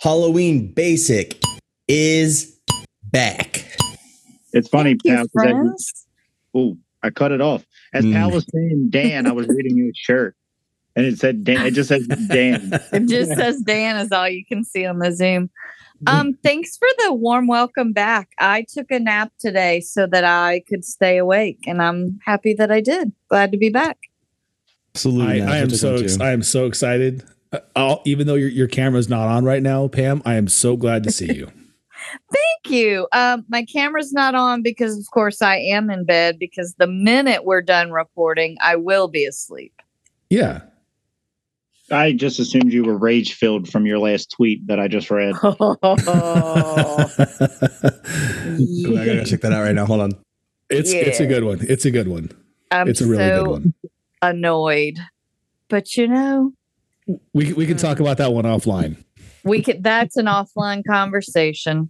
Halloween Basic is back. It's funny, pal. I cut it off. As Pal was saying Dan, I was reading your shirt. And it said Dan. It just says Dan. It just says Dan is all you can see on the Zoom. Thanks for the warm welcome back. I took a nap today so that I could stay awake, and I'm happy that I did. Glad to be back. Absolutely. I am so excited. Even though your camera's not on right now, Pam, I am so glad to see you. Thank you. My camera's not on because, of course, I am in bed, because the minute we're done recording, I will be asleep. Yeah. I just assumed you were rage-filled from your last tweet that I just read. Oh. I gotta check that out right now. Hold on. It's a good one. It's a good one. It's a really good one. Annoyed. But you know, we can talk about that one offline. That's an offline conversation.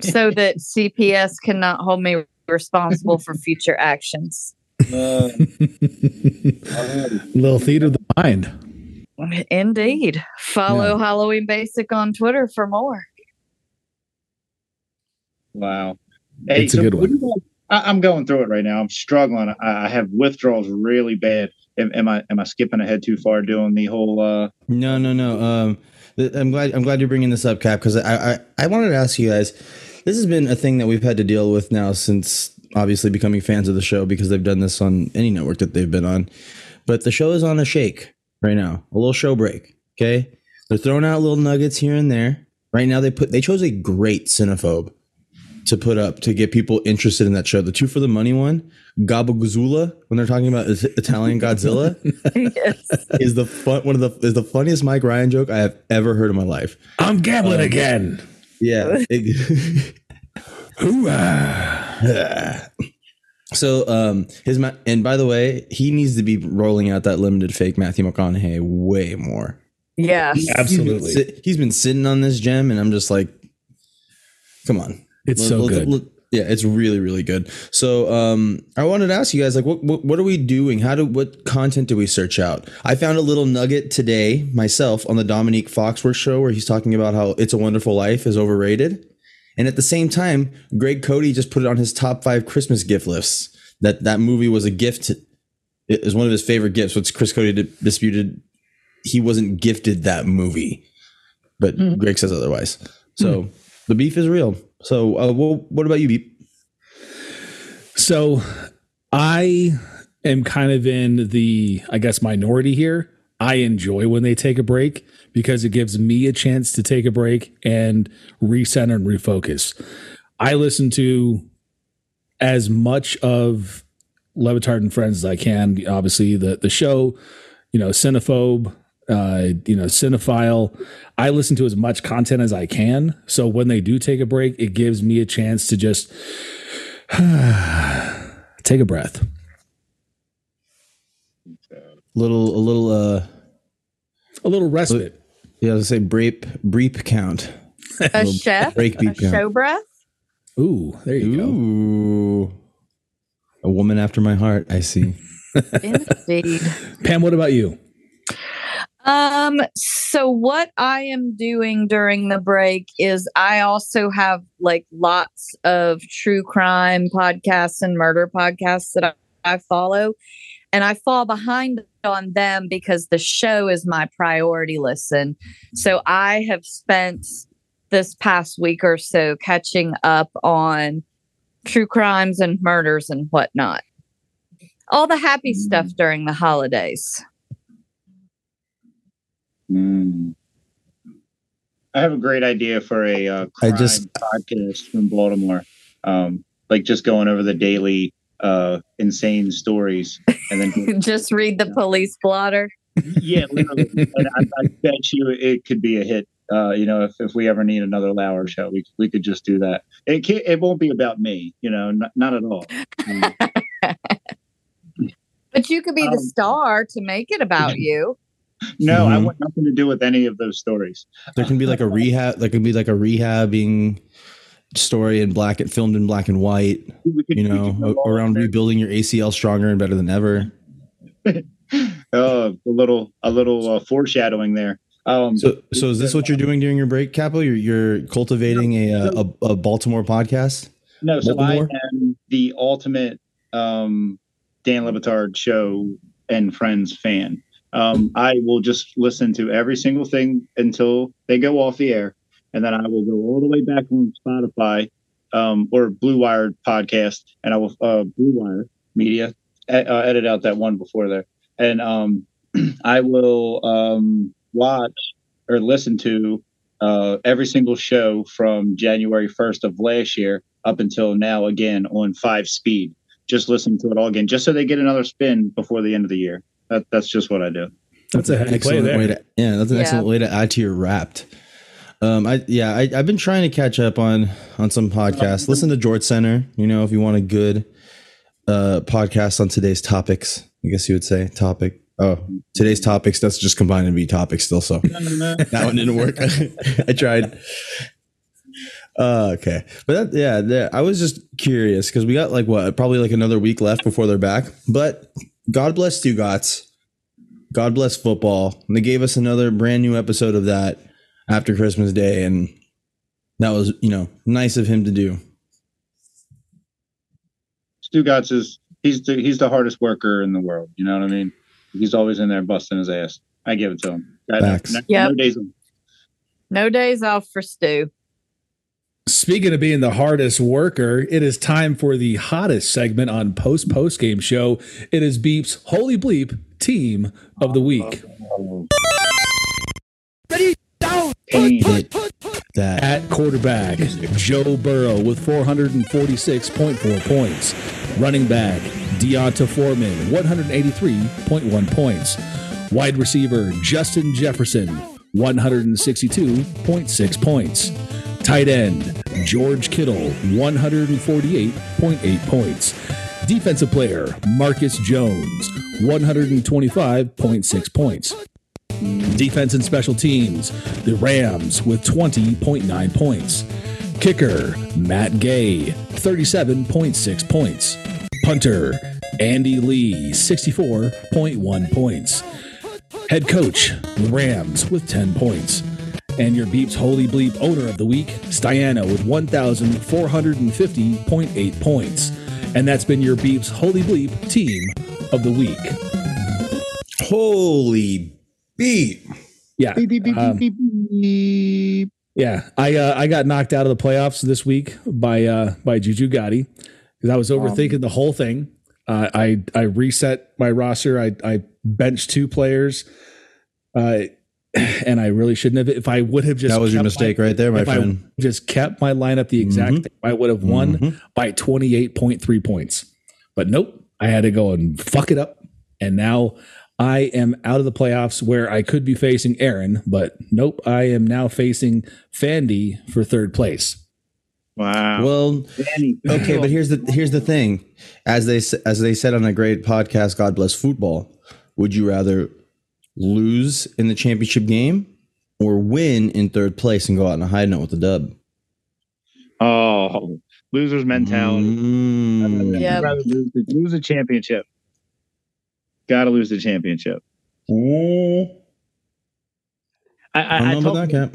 So that CPS cannot hold me responsible for future actions. Little theater of the mind. Indeed. Follow Halloween Basic on Twitter for more. Wow. Hey, it's a good one. I'm going through it right now. I'm struggling. I have withdrawals really bad. Am I skipping ahead too far doing the whole No. I'm glad you're bringing this up, Cap, because I wanted to ask you guys, this has been a thing that we've had to deal with now since obviously becoming fans of the show, because they've done this on any network that they've been on. But the show is on a shake right now, a little show break. Okay. They're throwing out little nuggets here and there. Right now they chose a great Cinephobe to put up to get people interested in that show. The two for the money one, Gabagoolzula, when they're talking about Italian Godzilla, is the funniest Mike Ryan joke I have ever heard in my life. I'm gambling again. Yeah. So and by the way, he needs to be rolling out that limited fake Matthew McConaughey way more. Yeah, absolutely. He's been sitting on this gem, and I'm just like, come on, it's so good. Yeah, it's really, really good. So I wanted to ask you guys, like, what are we doing? What content do we search out? I found a little nugget today myself on the Dominique Foxworth show, where he's talking about how It's a Wonderful Life is overrated. And at the same time, Greg Cody just put it on his top 5 Christmas gift lists. That movie was a gift. It was one of his favorite gifts, which Chris Cody disputed. He wasn't gifted that movie, but Greg says otherwise. So the beef is real. So what about you, Beep? So I am kind of in the, I guess, minority here. I enjoy when they take a break, because it gives me a chance to take a break and recenter and refocus. I listen to as much of Levitard and Friends as I can. Obviously, the show, Cinephobe, Cinephile. I listen to as much content as I can. So when they do take a break, it gives me a chance to just take a breath. A little respite. Yeah, I was gonna say breep count. A chef, show breath. Ooh, there you go. A woman after my heart, I see. Indeed. Pam, what about you? So what I am doing during the break is I also have like lots of true crime podcasts and murder podcasts that I follow. And I fall behind on them because the show is my priority listen. So I have spent this past week or so catching up on true crimes and murders and whatnot. All the happy stuff during the holidays. I have a great idea for a crime podcast from Baltimore. Like just going over the daily insane stories, and then just read the police blotter. Yeah, literally. And I bet you it could be a hit. If we ever need another Lauer show, we could just do that. It won't be about me, not at all. But you could be the star to make it about you. No, I want nothing to do with any of those stories. There can be like a rehab. There can be like a rehabbing story filmed in black and white, around rebuilding your ACL stronger and better than ever. A little foreshadowing there. So is this what you're doing during your break, Capo? You're cultivating a Baltimore podcast? No, so Baltimore? I am the ultimate Dan Levitard Show and Friends fan. I will just listen to every single thing until they go off the air, and then I will go all the way back on Spotify or Blue Wire podcast, and I will Blue Wire Media edit out that one before there, and I will watch or listen to every single show from January 1st of last year up until now again on 5-speed. Just listen to it all again, just so they get another spin before the end of the year. That's just what I do. That's an excellent way to excellent way to add to your Wrapped. I've been trying to catch up on some podcasts. Listen to George Center, if you want a good podcast on today's topics. I guess you would say topic. Oh, today's topics. That's just combined to be topics still. So that one didn't work. I tried. Okay. But I was just curious because we got probably another week left before they're back. But God bless Stugatz. God bless football. And they gave us another brand new episode of that after Christmas Day. And that was, nice of him to do. Stugatz is he's the hardest worker in the world. You know what I mean? He's always in there busting his ass. I give it to him. No days off. No days off for Stu. Speaking of being the hardest worker, it is time for the hottest segment on Post Game Show. It is Beep's Holy Bleep Team of the Week. Ready, down, put. That. At quarterback, Joe Burrow with 446.4 points. Running back, Deonta Foreman, 183.1 points. Wide receiver, Justin Jefferson, 162.6 points. Tight end, George Kittle, 148.8 points. Defensive player, Marcus Jones, 125.6 points. Defense and special teams, the Rams with 20.9 points. Kicker, Matt Gay, 37.6 points. Punter, Andy Lee, 64.1 points. Head coach, the Rams with 10 points. And your Beep's Holy Bleep Owner of the Week, Stiana with 1,450.8 points. And that's been your Beep's Holy Bleep Team of the Week. Holy Beep. Yeah. Beep, beep, beep, beep, beep. Yeah. I got knocked out of the playoffs this week by Juju Gotti. Because I was overthinking the whole thing. I reset my roster. I benched 2 players, and I really shouldn't have. If I would have just... That was your mistake right there, my friend. I just kept my lineup the exact thing, I would have won by 28.3 points. But nope, I had to go and fuck it up. And now I am out of the playoffs where I could be facing Aaron, but nope, I am now facing Fandy for 3rd place. Wow. Well, okay, but here's the thing. As they said on a great podcast, God Bless Football, would you rather lose in the championship game or win in 3rd place and go out on a high note with a dub? Oh, loser's mentality. I'd rather lose a championship. Got to lose the championship. I don't know about that, Cap.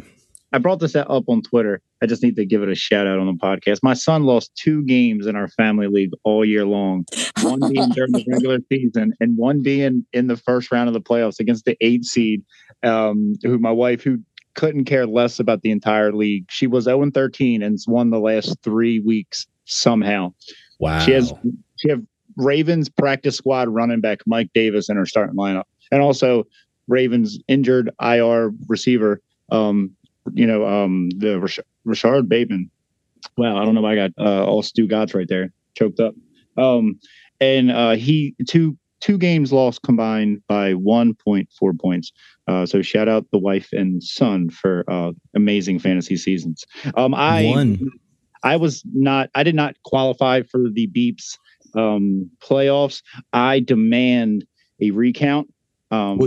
I brought this up on Twitter. I just need to give it a shout out on the podcast. My son lost 2 games in our family league all year long. One being during the regular season and one being in the first round of the playoffs against the 8 seed, who my wife, who couldn't care less about the entire league. She was 0-13 and won the last 3 weeks somehow. Wow. She have Ravens practice squad running back Mike Davis in her starting lineup. And also Ravens injured IR receiver, the Rashard Bateman. Wow, I don't know why I got all Stugatz right there choked up. He two games lost combined by 1.4 points. So shout out the wife and son for amazing fantasy seasons. I did not qualify for the Beeps playoffs. I demand a recount. And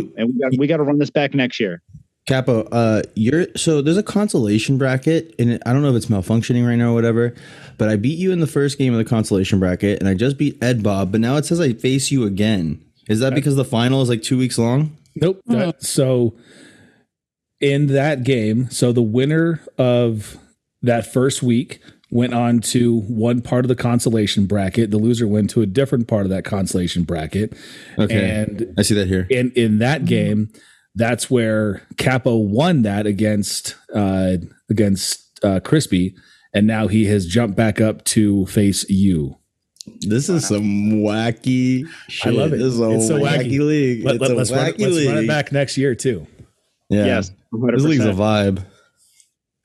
we got to run this back next year. Capo, there's a consolation bracket, and I don't know if it's malfunctioning right now or whatever, but I beat you in the first game of the consolation bracket, and I just beat Ed Bob, but now it says I face you again. Is that because the final is 2 weeks long? Nope. So in that game, so the winner of that first week went on to one part of the consolation bracket. The loser went to a different part of that consolation bracket. Okay, and I see that here. And in that game, that's where Capo won that against Crispy, and now he has jumped back up to face you. This is some wacky shit. I love it. This is a wacky league. Let's run it back next year too. Yeah. Yes, 100%. This league's a vibe.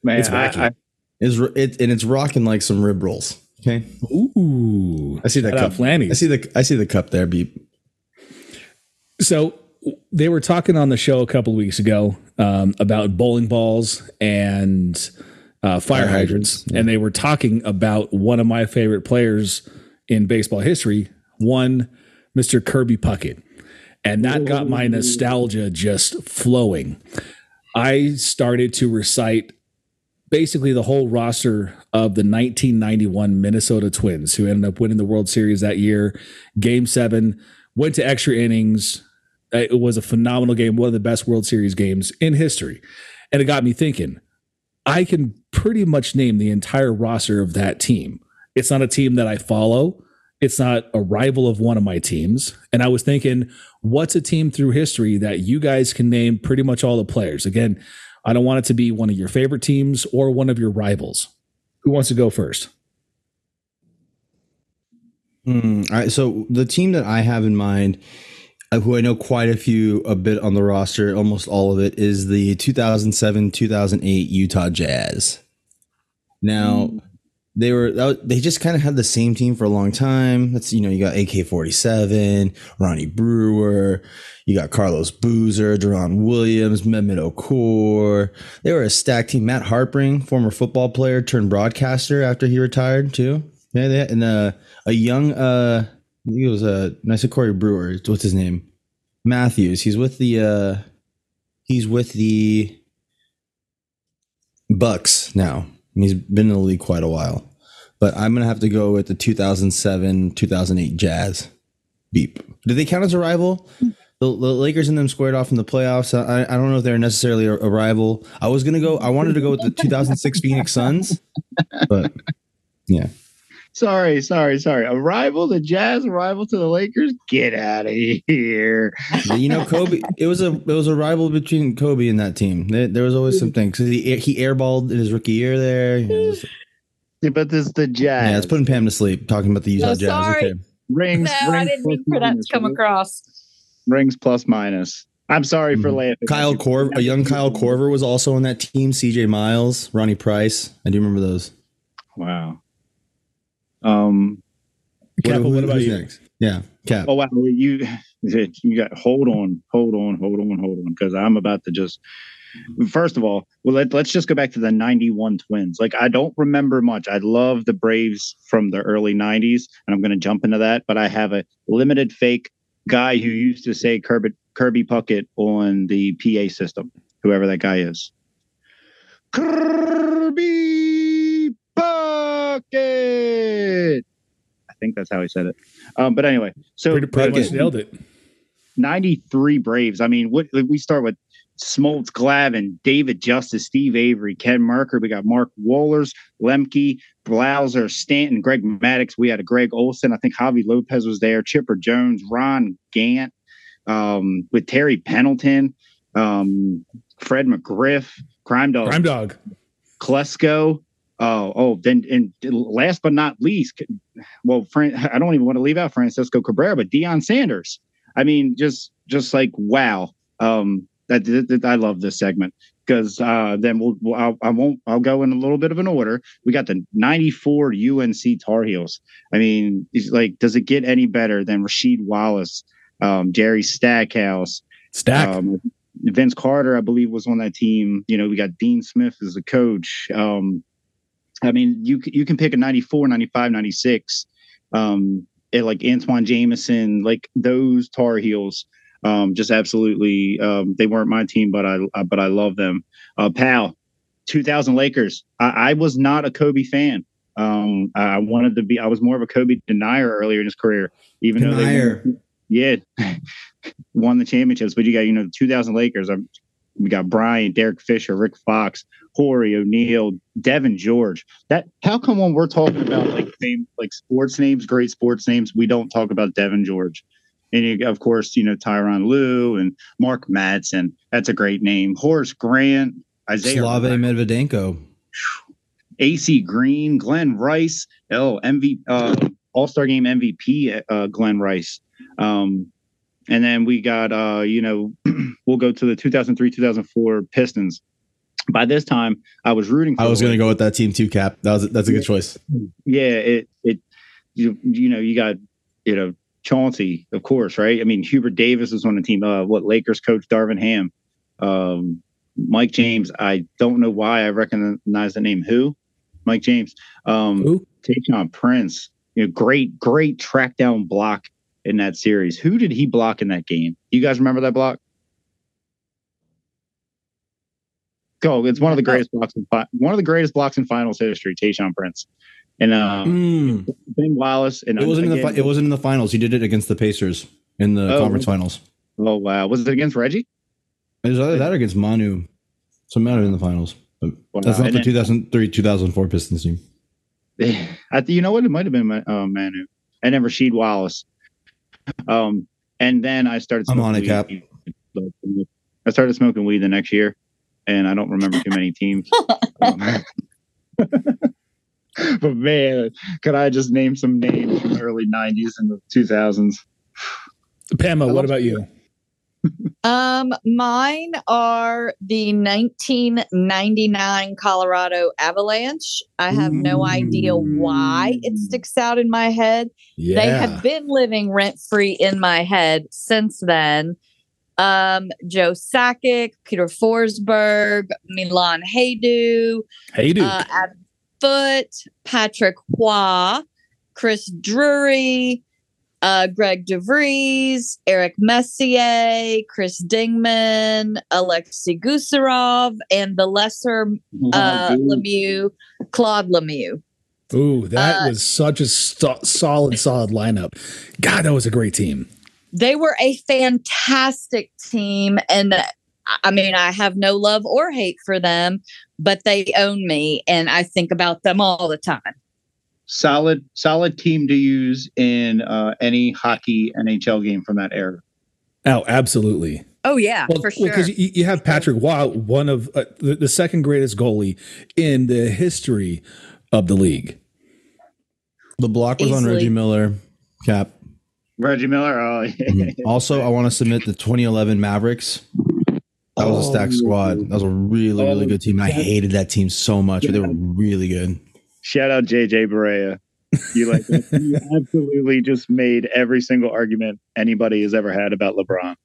Man, it's wacky. It's rocking like some rib rolls. Okay. Ooh. I see that cup. I see the cup there, Beep. So they were talking on the show a couple of weeks ago about bowling balls and fire hydrants. Yeah. And they were talking about one of my favorite players in baseball history, Mr. Kirby Puckett. And that got my nostalgia just flowing. I started to recite basically the whole roster of the 1991 Minnesota Twins, who ended up winning the World Series that year. Game 7 went to extra innings. It was a phenomenal game, one of the best World Series games in history. And it got me thinking, I can pretty much name the entire roster of that team. It's not a team that I follow. It's not a rival of one of my teams. And I was thinking, what's a team through history that you guys can name pretty much all the players? Again, I don't want it to be one of your favorite teams or one of your rivals. Who wants to go first? So the team that I have in mind, who I know quite a bit on the roster, almost all of it, is the 2007-2008 Utah Jazz. Now... They just kind of had the same team for a long time. That's, you got AK 47, Ronnie Brewer, you got Carlos Boozer, Deron Williams, Mehmet Okur. They were a stacked team. Matt Harpring, former football player turned broadcaster after he retired too. Yeah, they had, and a young I think it was a Corey Brewer. What's his name? Matthews. He's with the Bucks now. He's been in the league quite a while, but I'm going to have to go with the 2007-2008 Jazz. Beep. Did they count as a rival? The Lakers and them squared off in the playoffs. I don't know if they're necessarily a rival. I wanted to go with the 2006 Phoenix Suns, but yeah. Sorry. A rival, the Jazz, a rival to the Lakers. Get out of here. Kobe. It was a rival between Kobe and that team. There was always some things. He airballed in his rookie year there. But this is the Jazz. Yeah, it's putting Pam to sleep talking about the Utah Jazz. Sorry. Okay. Rings. I didn't mean for that to come across. Rings plus minus. I'm sorry for laughing. Kyle Korver was also on that team. C.J. Miles, Ronnie Price. I do remember those. Wow. Cap, what about you? Next? Yeah, Cap. Oh wow, you got hold on, because I'm about to just. First of all, well, let's just go back to the 91 Twins. Like, I don't remember much. I love the Braves from the early 90s, and I'm going to jump into that. But I have a limited fake guy who used to say Kirby Puckett on the PA system. Whoever that guy is. Kirby Puckett. I think that's how he said it. But anyway, so pretty much nailed it. 93 Braves. I mean, what we start with Smoltz, Glavin, David Justice, Steve Avery, Ken Merker. We got Mark Wohlers, Lemke, Blauser, Stanton, Greg Maddux. We had a Greg Olson. I think Javi Lopez was there. Chipper Jones, Ron Gant, with Terry Pendleton, Fred McGriff, Crime Dog, Klesko. And last but not least, I don't even want to leave out Francisco Cabrera, but Deion Sanders. I mean, just like, wow. I love this segment because then I'll go in a little bit of an order. We got the 94 UNC Tar Heels. I mean, does it get any better than Rasheed Wallace, Jerry Stackhouse, Vince Carter, I believe, was on that team. We got Dean Smith as the coach. I mean, you can pick a 94, 95, 96, like Antoine Jameson, like those Tar Heels, just absolutely. They weren't my team, but I love them. Pal, 2000 Lakers. I was not a Kobe fan. I wanted to be. I was more of a Kobe denier earlier in his career, even though they won the championships. But you got the 2000 Lakers. We got Brian, Derek Fisher, Rick Fox, Corey O'Neal, Devin George. That how come when we're talking about like sports names, great sports names, we don't talk about Devin George? And of course, you know, Tyronn Lue and Mark Madsen. That's a great name. Horace Grant, Isaiah Slave Medvedenko, AC Green, Glenn Rice. All-Star Game MVP, Glenn Rice. And then we got, you know, we'll go to the 2003-2004 Pistons. By this time, I was rooting for I was going to go with that team too, Cap. That's a good choice. Yeah, you got Chauncey, of course, right? I mean, Hubert Davis was on the team. Lakers coach Darvin Ham. Mike James, I don't know why I recognize the name. Who? Mike James. Who? Tayshaun Prince. You know, great track down block in that series. Who did he block in that game? You guys remember that block? Go! It's one of the greatest blocks. One of the greatest blocks in finals history. Tayshaun Prince and Ben Wallace. And it wasn't in the finals. He did it against the Pacers in the conference finals. Oh wow! Was it against Reggie? It was either that or against Manu. So Manu in the finals. But wow. That's not the 2003-2004 Pistons team. You know what? It might have been Manu, and then Rasheed Wallace. And then I started smoking weed. I started smoking weed the next year, and I don't remember too many teams. But man, could I just name some names from the early 90s and the 2000s? Pamela, what about you? Mine are the 1999 Colorado Avalanche. I have no idea why it sticks out in my head. Yeah. They have been living rent-free in my head since then. Joe Sakic, Peter Forsberg, Milan Haydu, Ad Foote, Patrick Roy, Chris Drury, Greg DeVries, Eric Messier, Chris Dingman, Alexei Gusarov, and the lesser Lemieux, Claude Lemieux. Ooh, that was such a solid lineup. God, that was a great team. They were a fantastic team, and I mean, I have no love or hate for them, but they own me, and I think about them all the time. Solid team to use in any hockey NHL game from that era. Oh, absolutely. Oh, yeah, for sure. Because you have Patrick Roy, one of the second greatest goalie in the history of the league. The block was on Reggie Miller, Cap. Reggie Miller. Oh, yeah. Mm-hmm. Also, I want to submit the 2011 Mavericks. That was a stacked squad. That was a really, really good team. I hated that team so much, but they were really good. Shout out JJ Barea. You like that? You absolutely just made every single argument anybody has ever had about LeBron.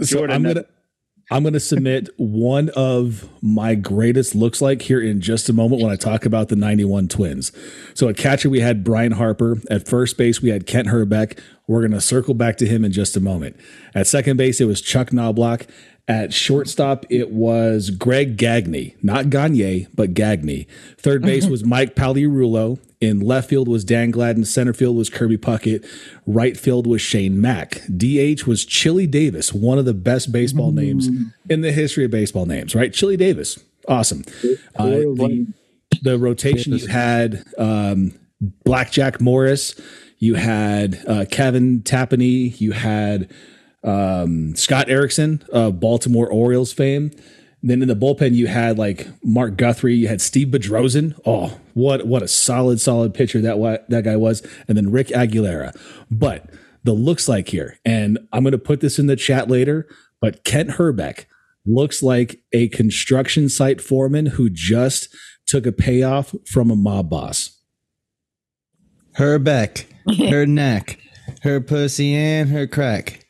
So I'm gonna submit one of my greatest looks like here in just a moment when I talk about the 91 Twins. So at catcher we had Brian Harper. At first base we had Kent Herbeck. We're gonna circle back to him in just a moment. At second base it was Chuck Knobloch. At shortstop, it was Greg Gagne, not Gagne, but Gagne. Third base was Mike Pagliarulo. In left field was Dan Gladden. Center field was Kirby Puckett. Right field was Shane Mack. DH was Chili Davis, one of the best baseball names in the history of baseball names, right? Chili Davis. Awesome. The rotation, you had Blackjack Morris. You had Kevin Tappany. You had... Scott Erickson, Baltimore Orioles fame. And then in the bullpen, you had like Mark Guthrie, you had Steve Bedrosian. Oh, what a solid pitcher that guy was. And then Rick Aguilera. But the looks like here, and I'm going to put this in the chat later, but Kent Herbeck looks like a construction site foreman who just took a payoff from a mob boss. Her back, her neck, her pussy, and her crack.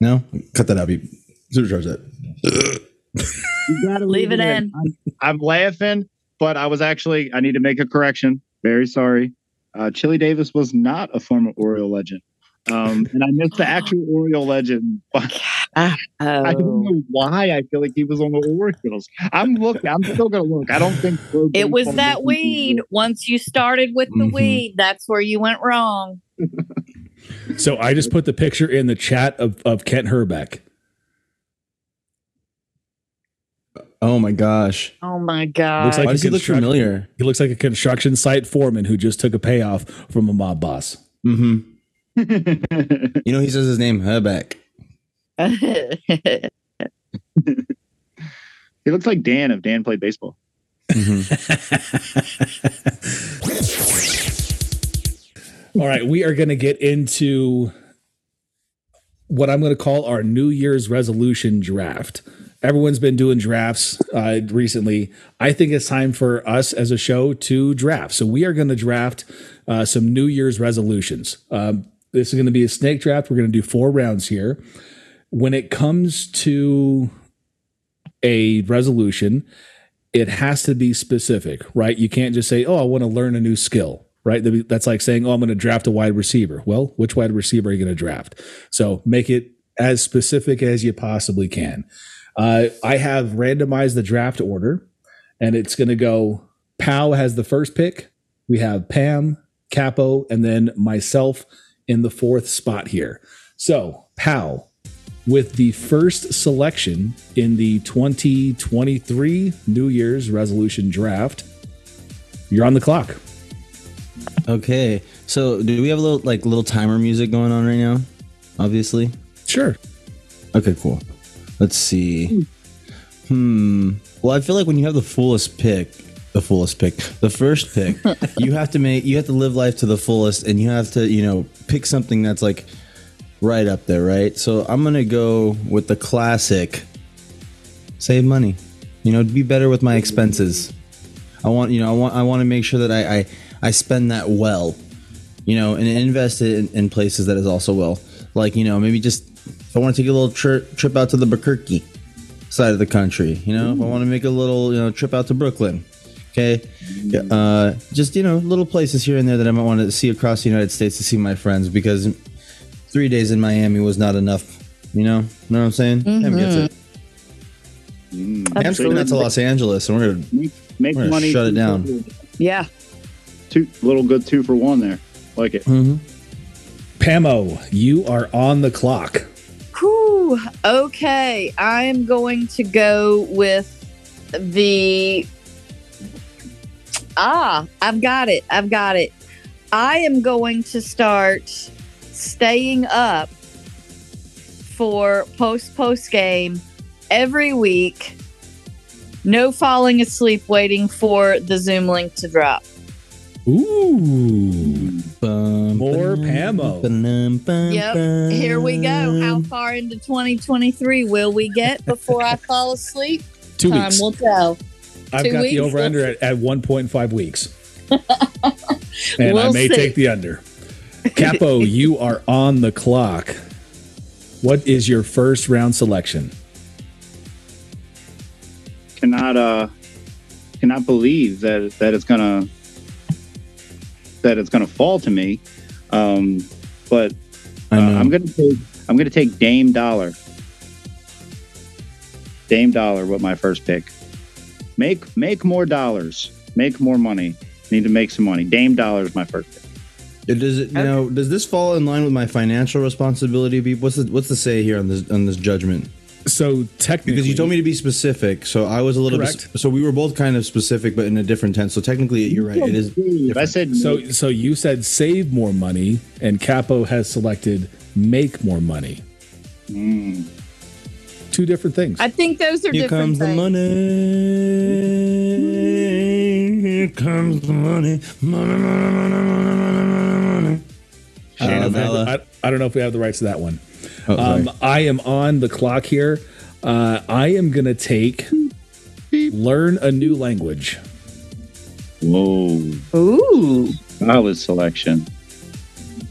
No, cut that out. Supercharge that. You gotta leave it in. I'm laughing, but I need to make a correction. Very sorry. Chili Davis was not a former Oriole legend. And I missed the actual Oriole legend. I don't know why I feel like he was on the Orioles. I'm still going to look. I don't think it was that weed. Once you started with the weed, that's where you went wrong. So I just put the picture in the chat of Kent Herbeck. Oh my gosh. Oh my God. Looks like why does he look familiar? He looks like a construction site foreman who just took a payoff from a mob boss. Mm-hmm. You know, he says his name, Herbeck. He looks like Dan if Dan played baseball. Mm-hmm. All right, we are going to get into what I'm going to call our New Year's resolution draft. Everyone's been doing drafts recently. I think it's time for us as a show to draft. So we are going to draft some New Year's resolutions. This is going to be a snake draft. We're going to do 4 rounds here. When it comes to a resolution, it has to be specific, right? You can't just say, oh, I want to learn a new skill, right? That's like saying, oh, I'm going to draft a wide receiver. Well, which wide receiver are you going to draft? So make it as specific as you possibly can. I have randomized the draft order, and it's going to go, Pow has the first pick. We have Pam, Capo, and then myself in the 4th spot here. So, Pow, with the first selection in the 2023 New Year's resolution draft, you're on the clock. Okay. So, do we have a little timer music going on right now? Obviously. Sure. Okay, cool. Let's see. Well, I feel like when you have the first pick, you have to live life to the fullest, and you have to, pick something that's like right up there, right? So I'm going to go with the classic save money, be better with my expenses. I want to make sure that I spend that well, and invest it in places that is also well, like, maybe just, if I want to take a little trip out to the Albuquerque side of the country, If I want to make a little, trip out to Brooklyn, okay? Just, little places here and there that I might want to see across the United States to see my friends, because 3 days in Miami was not enough, Know what I'm saying? Mm-hmm. Pam gets it. Pam's going out to Los Angeles, and we're going to shut it down. Yeah. Two for one there. Like it. Mm-hmm. Pamo, you are on the clock. Whew, okay, I'm going to go with the... I've got it. I am going to start staying up for post game every week. No falling asleep waiting for the Zoom link to drop. Ooh. More Pamo. Yep. Here we go. How far into 2023 will we get before I fall asleep? 2 weeks. Time will tell. I've got the over-under at 1.5 weeks. And I may take the under. Capo, you are on the clock. What is your first round selection? Cannot believe that it's going to... that it's going to fall to me, but I'm going to take Dame Dollar with my first pick. Make more dollars, make more money. Need to make some money. Dame Dollar is my first pick. Does it does this fall in line with my financial responsibility? What's the say here on this judgment? So technically, because you told me to be specific, so I was a little correct. So we were both kind of specific, but in a different tense. So technically, you're right. It is different. I said so. So you said save more money, and Capo has selected make more money. Mm. 2 different things. I think those are here different. Here comes the money. Here comes the money. Money. I don't know if we have the rights to that one. I am on the clock here. I am going to take learn a new language. Whoa. Ooh. Solid selection.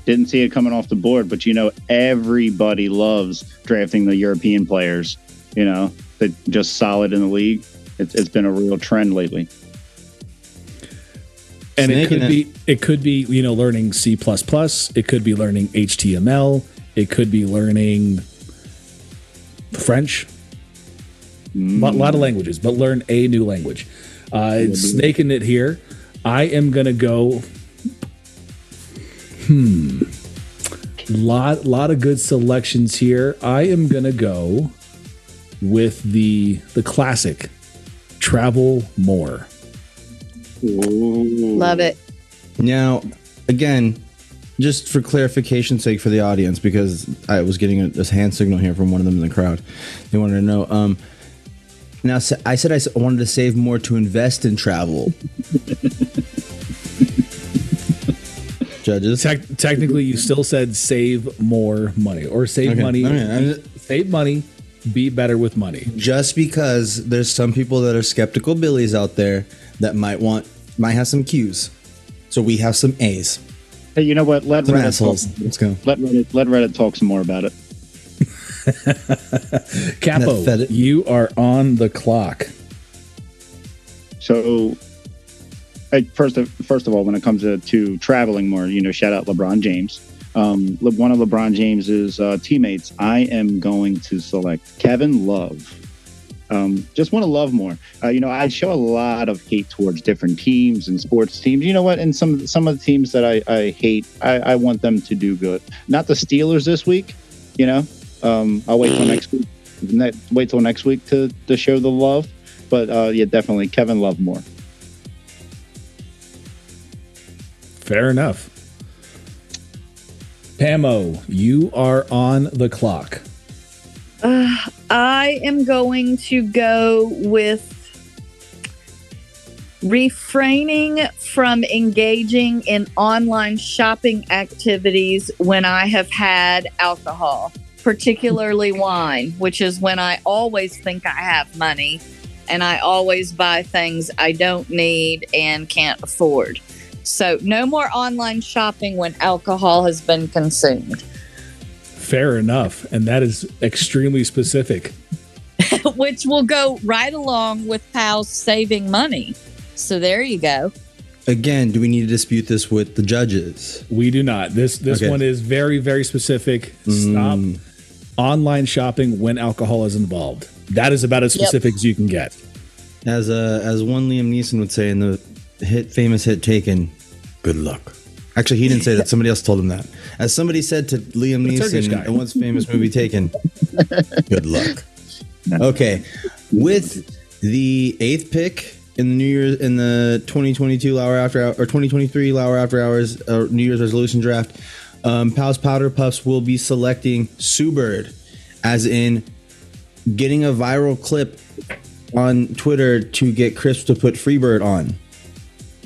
Didn't see it coming off the board, but everybody loves drafting the European players, that just solid in the league. It's been a real trend lately. And it could be, learning C++. It could be learning HTML. It could be learning French, a lot of languages, but learn a new language. Snaking it here, I am going to go, lot of good selections here. I am going to go with the classic travel more. Love it. Now, again, just for clarification's sake for the audience, because I was getting a hand signal here from one of them in the crowd. They wanted to know. Now, I said I wanted to save more to invest in travel. Judges? Technically, you still said save more money or save money. Okay. Save money. Be better with money. Just because there's some people that are skeptical Billies out there that might have some Q's. So we have some A's. Hey, you know what? Let Reddit talk. Let's go. Let Reddit talk some more about it. Capo, you are on the clock. So, first of all, when it comes to traveling more, you know, shout out LeBron James. One of LeBron James's teammates, I am going to select Kevin Love. Just want to love more. You know, I show a lot of hate towards different teams and sports teams. You know what? And some of the teams that I hate, I want them to do good. Not the Steelers this week. You know, I'll wait till next week. Wait till next week to show the love. But yeah, definitely Kevin Love more. Fair enough. Pamo, you are on the clock. I am going to go with refraining from engaging in online shopping activities when I have had alcohol, particularly wine, which is when I always think I have money and I always buy things I don't need and can't afford. So no more online shopping when alcohol has been consumed. Fair enough. And that is extremely specific. Which will go right along with Pal's saving money. So there you go. Again, do we need to dispute this with the judges? We do not. This one is very, very specific. Stop online shopping when alcohol is involved. That is about as specific as you can get. As one Liam Neeson would say in the famous hit Taken, good luck. Actually, he didn't say that. Somebody else told him that. As somebody said to Liam Neeson, the once famous movie Taken, good luck. Okay. With the 8th pick in the New Year's, in the 2022 Lauer After Hours, or 2023 Lauer After Hours New Year's Resolution Draft, Pals Powder Puffs will be selecting Subird, as in getting a viral clip on Twitter to get Chris to put Freebird on.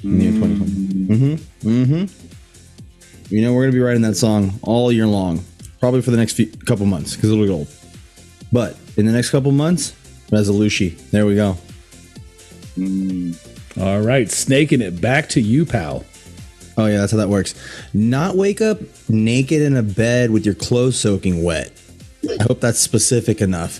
In the year 2020. You know, we're going to be writing that song all year long, probably for the next couple months, because it'll get old. But in the next couple months, resolution. There we go. All right, snaking it back to you, pal. Oh, yeah, that's how that works. Not wake up naked in a bed with your clothes soaking wet. I hope that's specific enough.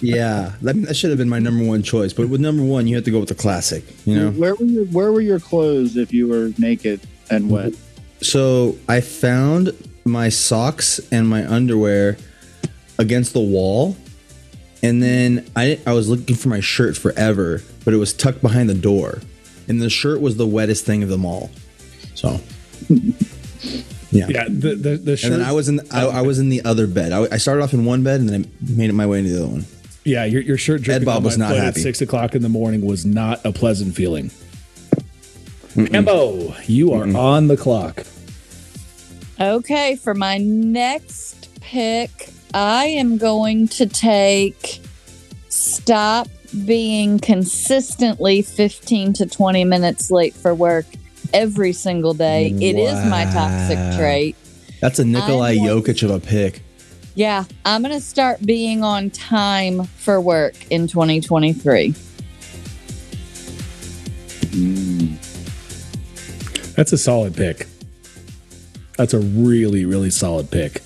Yeah, that should have been my number one choice, but with number one, you have to go with the classic. You know, where were your clothes if you were naked and wet? So I found my socks and my underwear against the wall, and then I was looking for my shirt forever, but it was tucked behind the door, and the shirt was the wettest thing of them all. So. Yeah. The shirt. And then I was in the other bed. I started off in one bed and then I made it my way into the other one. Yeah, your shirt dripping. Ed Bob was not happy. At 6 o'clock in the morning was not a pleasant feeling. Embo, you are on the clock. Okay, for my next pick, I am going to take stop being consistently 15 to 20 minutes late for work. Every single day. It is my toxic trait. That's a Nikolai Jokic of a pick. Yeah, I'm going to start being on time for work in 2023. That's a solid pick. That's a really, really solid pick.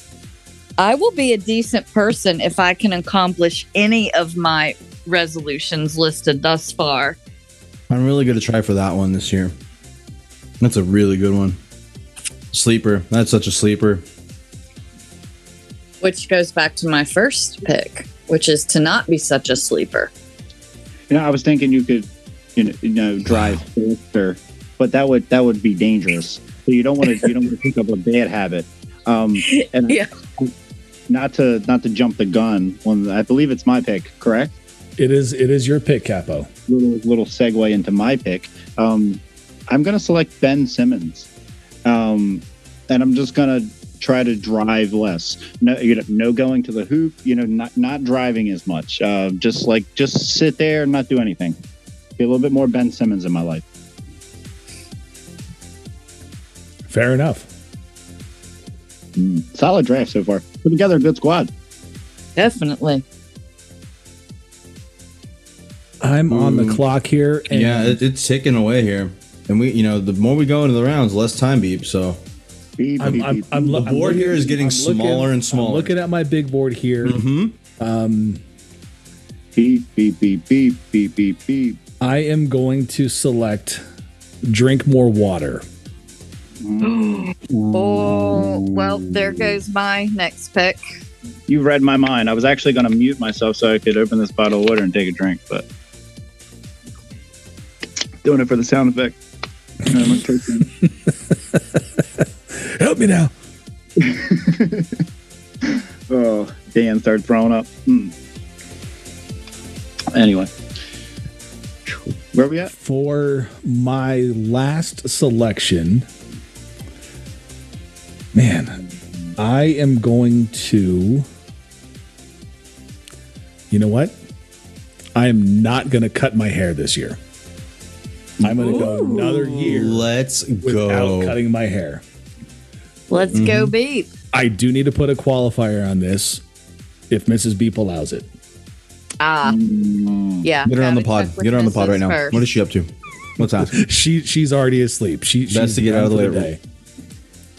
I will be a decent person if I can accomplish any of my resolutions listed thus far. I'm really going to try for that one this year. That's a really good one. Sleeper. That's such a sleeper. Which goes back to my first pick, which is to not be such a sleeper. You know, I was thinking you could, you know, drive faster, but that would be dangerous. So you don't want to pick up a bad habit. And not to jump the gun. I believe it's my pick, correct? It is your pick, Capo. Little segue into my pick. I'm going to select Ben Simmons, and I'm just going to try to drive less. No going to the hoop. Not driving as much. Just sit there and not do anything. Be a little bit more Ben Simmons in my life. Fair enough. Solid draft so far. Put together a good squad. Definitely. I'm on the clock here. And yeah, it's ticking away here. And we, the more we go into the rounds, less time beeps. So the board here is getting smaller and smaller. I'm looking at my big board here. Mm-hmm. Beep, beep, beep, beep, beep, beep, beep. I am going to select drink more water. Oh, well, there goes my next pick. You read my mind. I was actually going to mute myself so I could open this bottle of water and take a drink, but doing it for the sound effect. Help me now. Oh, Dan started throwing up. Anyway, where are we at? For my last selection, man, I am going to, you know what? I am not going to cut my hair this year. I'm going to go another year. Let's go. Without cutting my hair. Let's go, Beep. I do need to put a qualifier on this if Mrs. Beep allows it. Yeah. Get her on the pod. Get her on the pod right now. What is she up to? Let's ask her. She's already asleep. She's to get out of the way.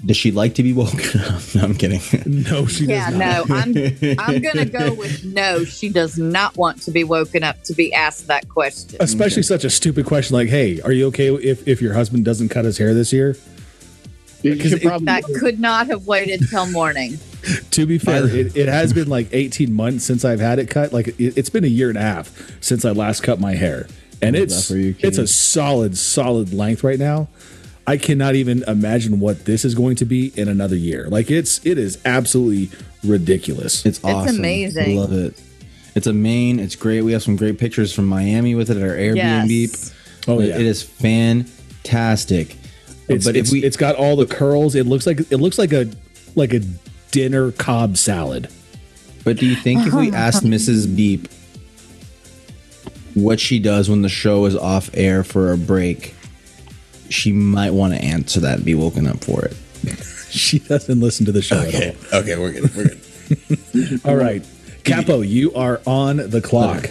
Does she like to be woken up? No, I'm kidding. No, she does not. I'm going to go with no. She does not want to be woken up to be asked that question. Especially such a stupid question like, hey, are you okay if your husband doesn't cut his hair this year? That could not have waited till morning. To be fair, it has been like 18 months since I've had it cut. Like it's been a year and a half since I last cut my hair. And it's a solid length right now. I cannot even imagine what this is going to be in another year. Like it is absolutely ridiculous. It's awesome. It's amazing. I love it. It's a Maine. It's great. We have some great pictures from Miami with it at our Airbnb. Yes. Oh yeah. It is fantastic. It's got all the curls. It looks like a dinner cob salad. But do you think if we asked Mrs. Beep what she does when the show is off air for a break, she might want to answer that and be woken up for it? She doesn't listen to the show at all. Okay, we're good. All right. Capo, you are on the clock.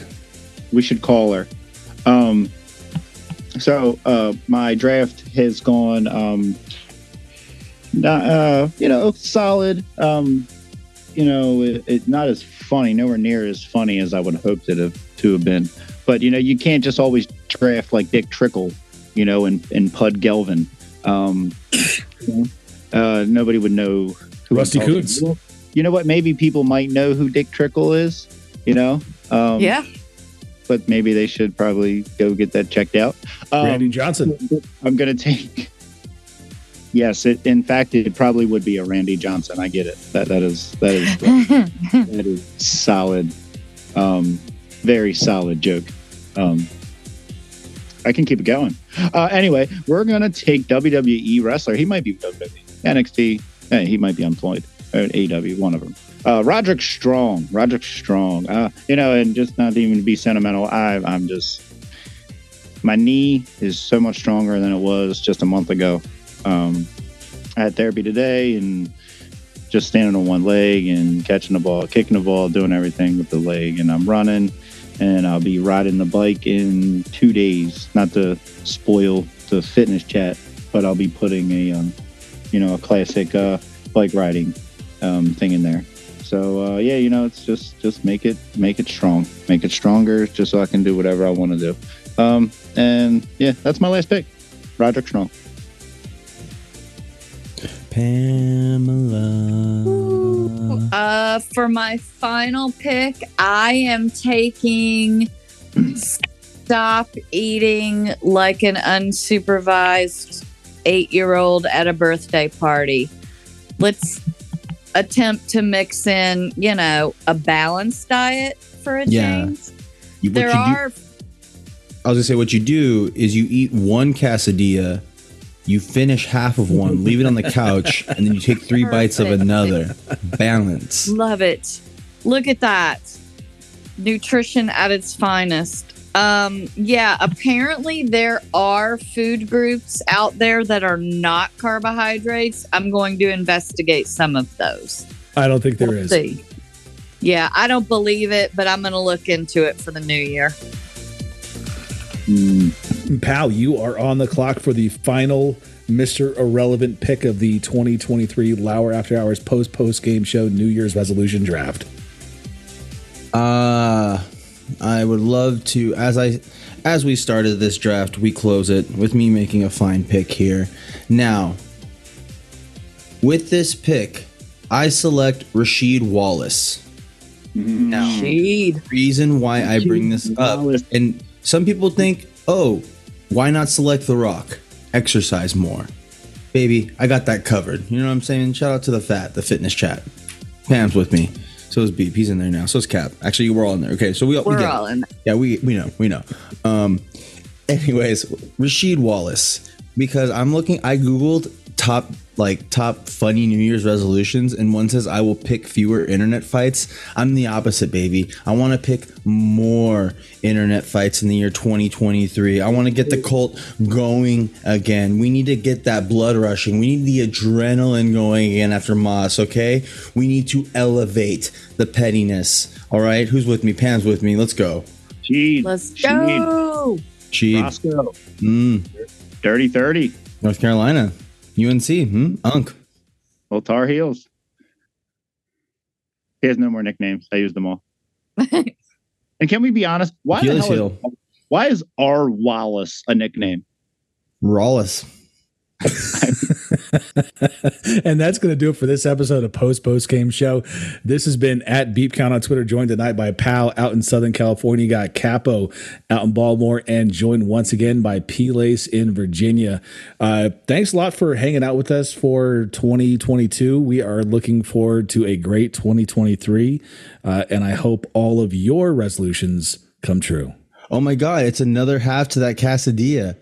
We should call her. So my draft has gone, solid. It's not as funny, nowhere near as funny as I would have hoped it to have been. But, you can't just always draft like Dick Trickle, and Pud Gelvin. Nobody would know who Rusty Coots. You know what? Maybe people might know who Dick Trickle is, yeah. But maybe they should probably go get that checked out. Randy Johnson. I'm going to take... Yes, in fact, it probably would be a Randy Johnson. I get it. That is that is solid. Very solid joke. I can keep it going. Anyway, we're going to take WWE wrestler. He might be WWE. NXT. He might be employed. Or AEW, one of them. Roderick Strong. And just not even to be sentimental, I'm just... My knee is so much stronger than it was just a month ago. I had therapy today and just standing on one leg and catching the ball, kicking the ball, doing everything with the leg. And I'm running. And I'll be riding the bike in 2 days. Not to spoil the fitness chat, but I'll be putting a, a classic bike riding thing in there. So it's just make it strong, make it stronger, just so I can do whatever I want to do. That's my last pick, Roderick Strong. Pamela. Ooh, for my final pick, I am taking stop eating like an unsupervised 8-year-old at a birthday party. Let's attempt to mix in, a balanced diet for a change. What you do is you eat one quesadilla, you finish half of one, leave it on the couch, and then you take three bites of another. Balance. Love it. Look at that. Nutrition at its finest. Yeah, apparently there are food groups out there that are not carbohydrates. I'm going to investigate some of those. I don't think there is. See. Yeah, I don't believe it, but I'm going to look into it for the new year. Pal, you are on the clock for the final Mr. Irrelevant pick of the 2023 Lauer After Hours post-game show New Year's resolution draft. I would love to, as we started this draft, we close it with me making a fine pick here. Now, with this pick, I select Rasheed Wallace. Now, the reason why I bring this up, and some people think, oh, why not select The Rock? Exercise more. Baby, I got that covered. You know what I'm saying? Shout out to the fitness chat. Pam's with me. So is Beep. He's in there now. So is Cap. Actually, we're all in there. Okay, so we're all in. Yeah, we know. Anyways, Rasheed Wallace, because I Googled top funny New Year's resolutions, and one says I will pick fewer internet fights. I'm the opposite, baby. I want to pick more internet fights in the year 2023. I want to get the cult going again. We need to get that blood rushing. We need the adrenaline going again after Moss, okay? We need to elevate the pettiness, all right? Who's with me? Pam's with me. Let's go. Cheed. Let's go. Cheed. Roscoe. Dirty 30. North Carolina. UNC, Unk. Old Tar Heels. He has no more nicknames. I used them all. And can we be honest? Why is R. Wallace a nickname? Rawless. And that's going to do it for this episode of Post Game Show. This has been at BeepCount on Twitter, joined tonight by Pal out in Southern California. You got Capo out in Baltimore, and joined once again by P-Lace in Virginia. Thanks a lot for hanging out with us for 2022. We are looking forward to a great 2023, and I hope all of your resolutions come true. Oh my God, it's another half to that quesadilla.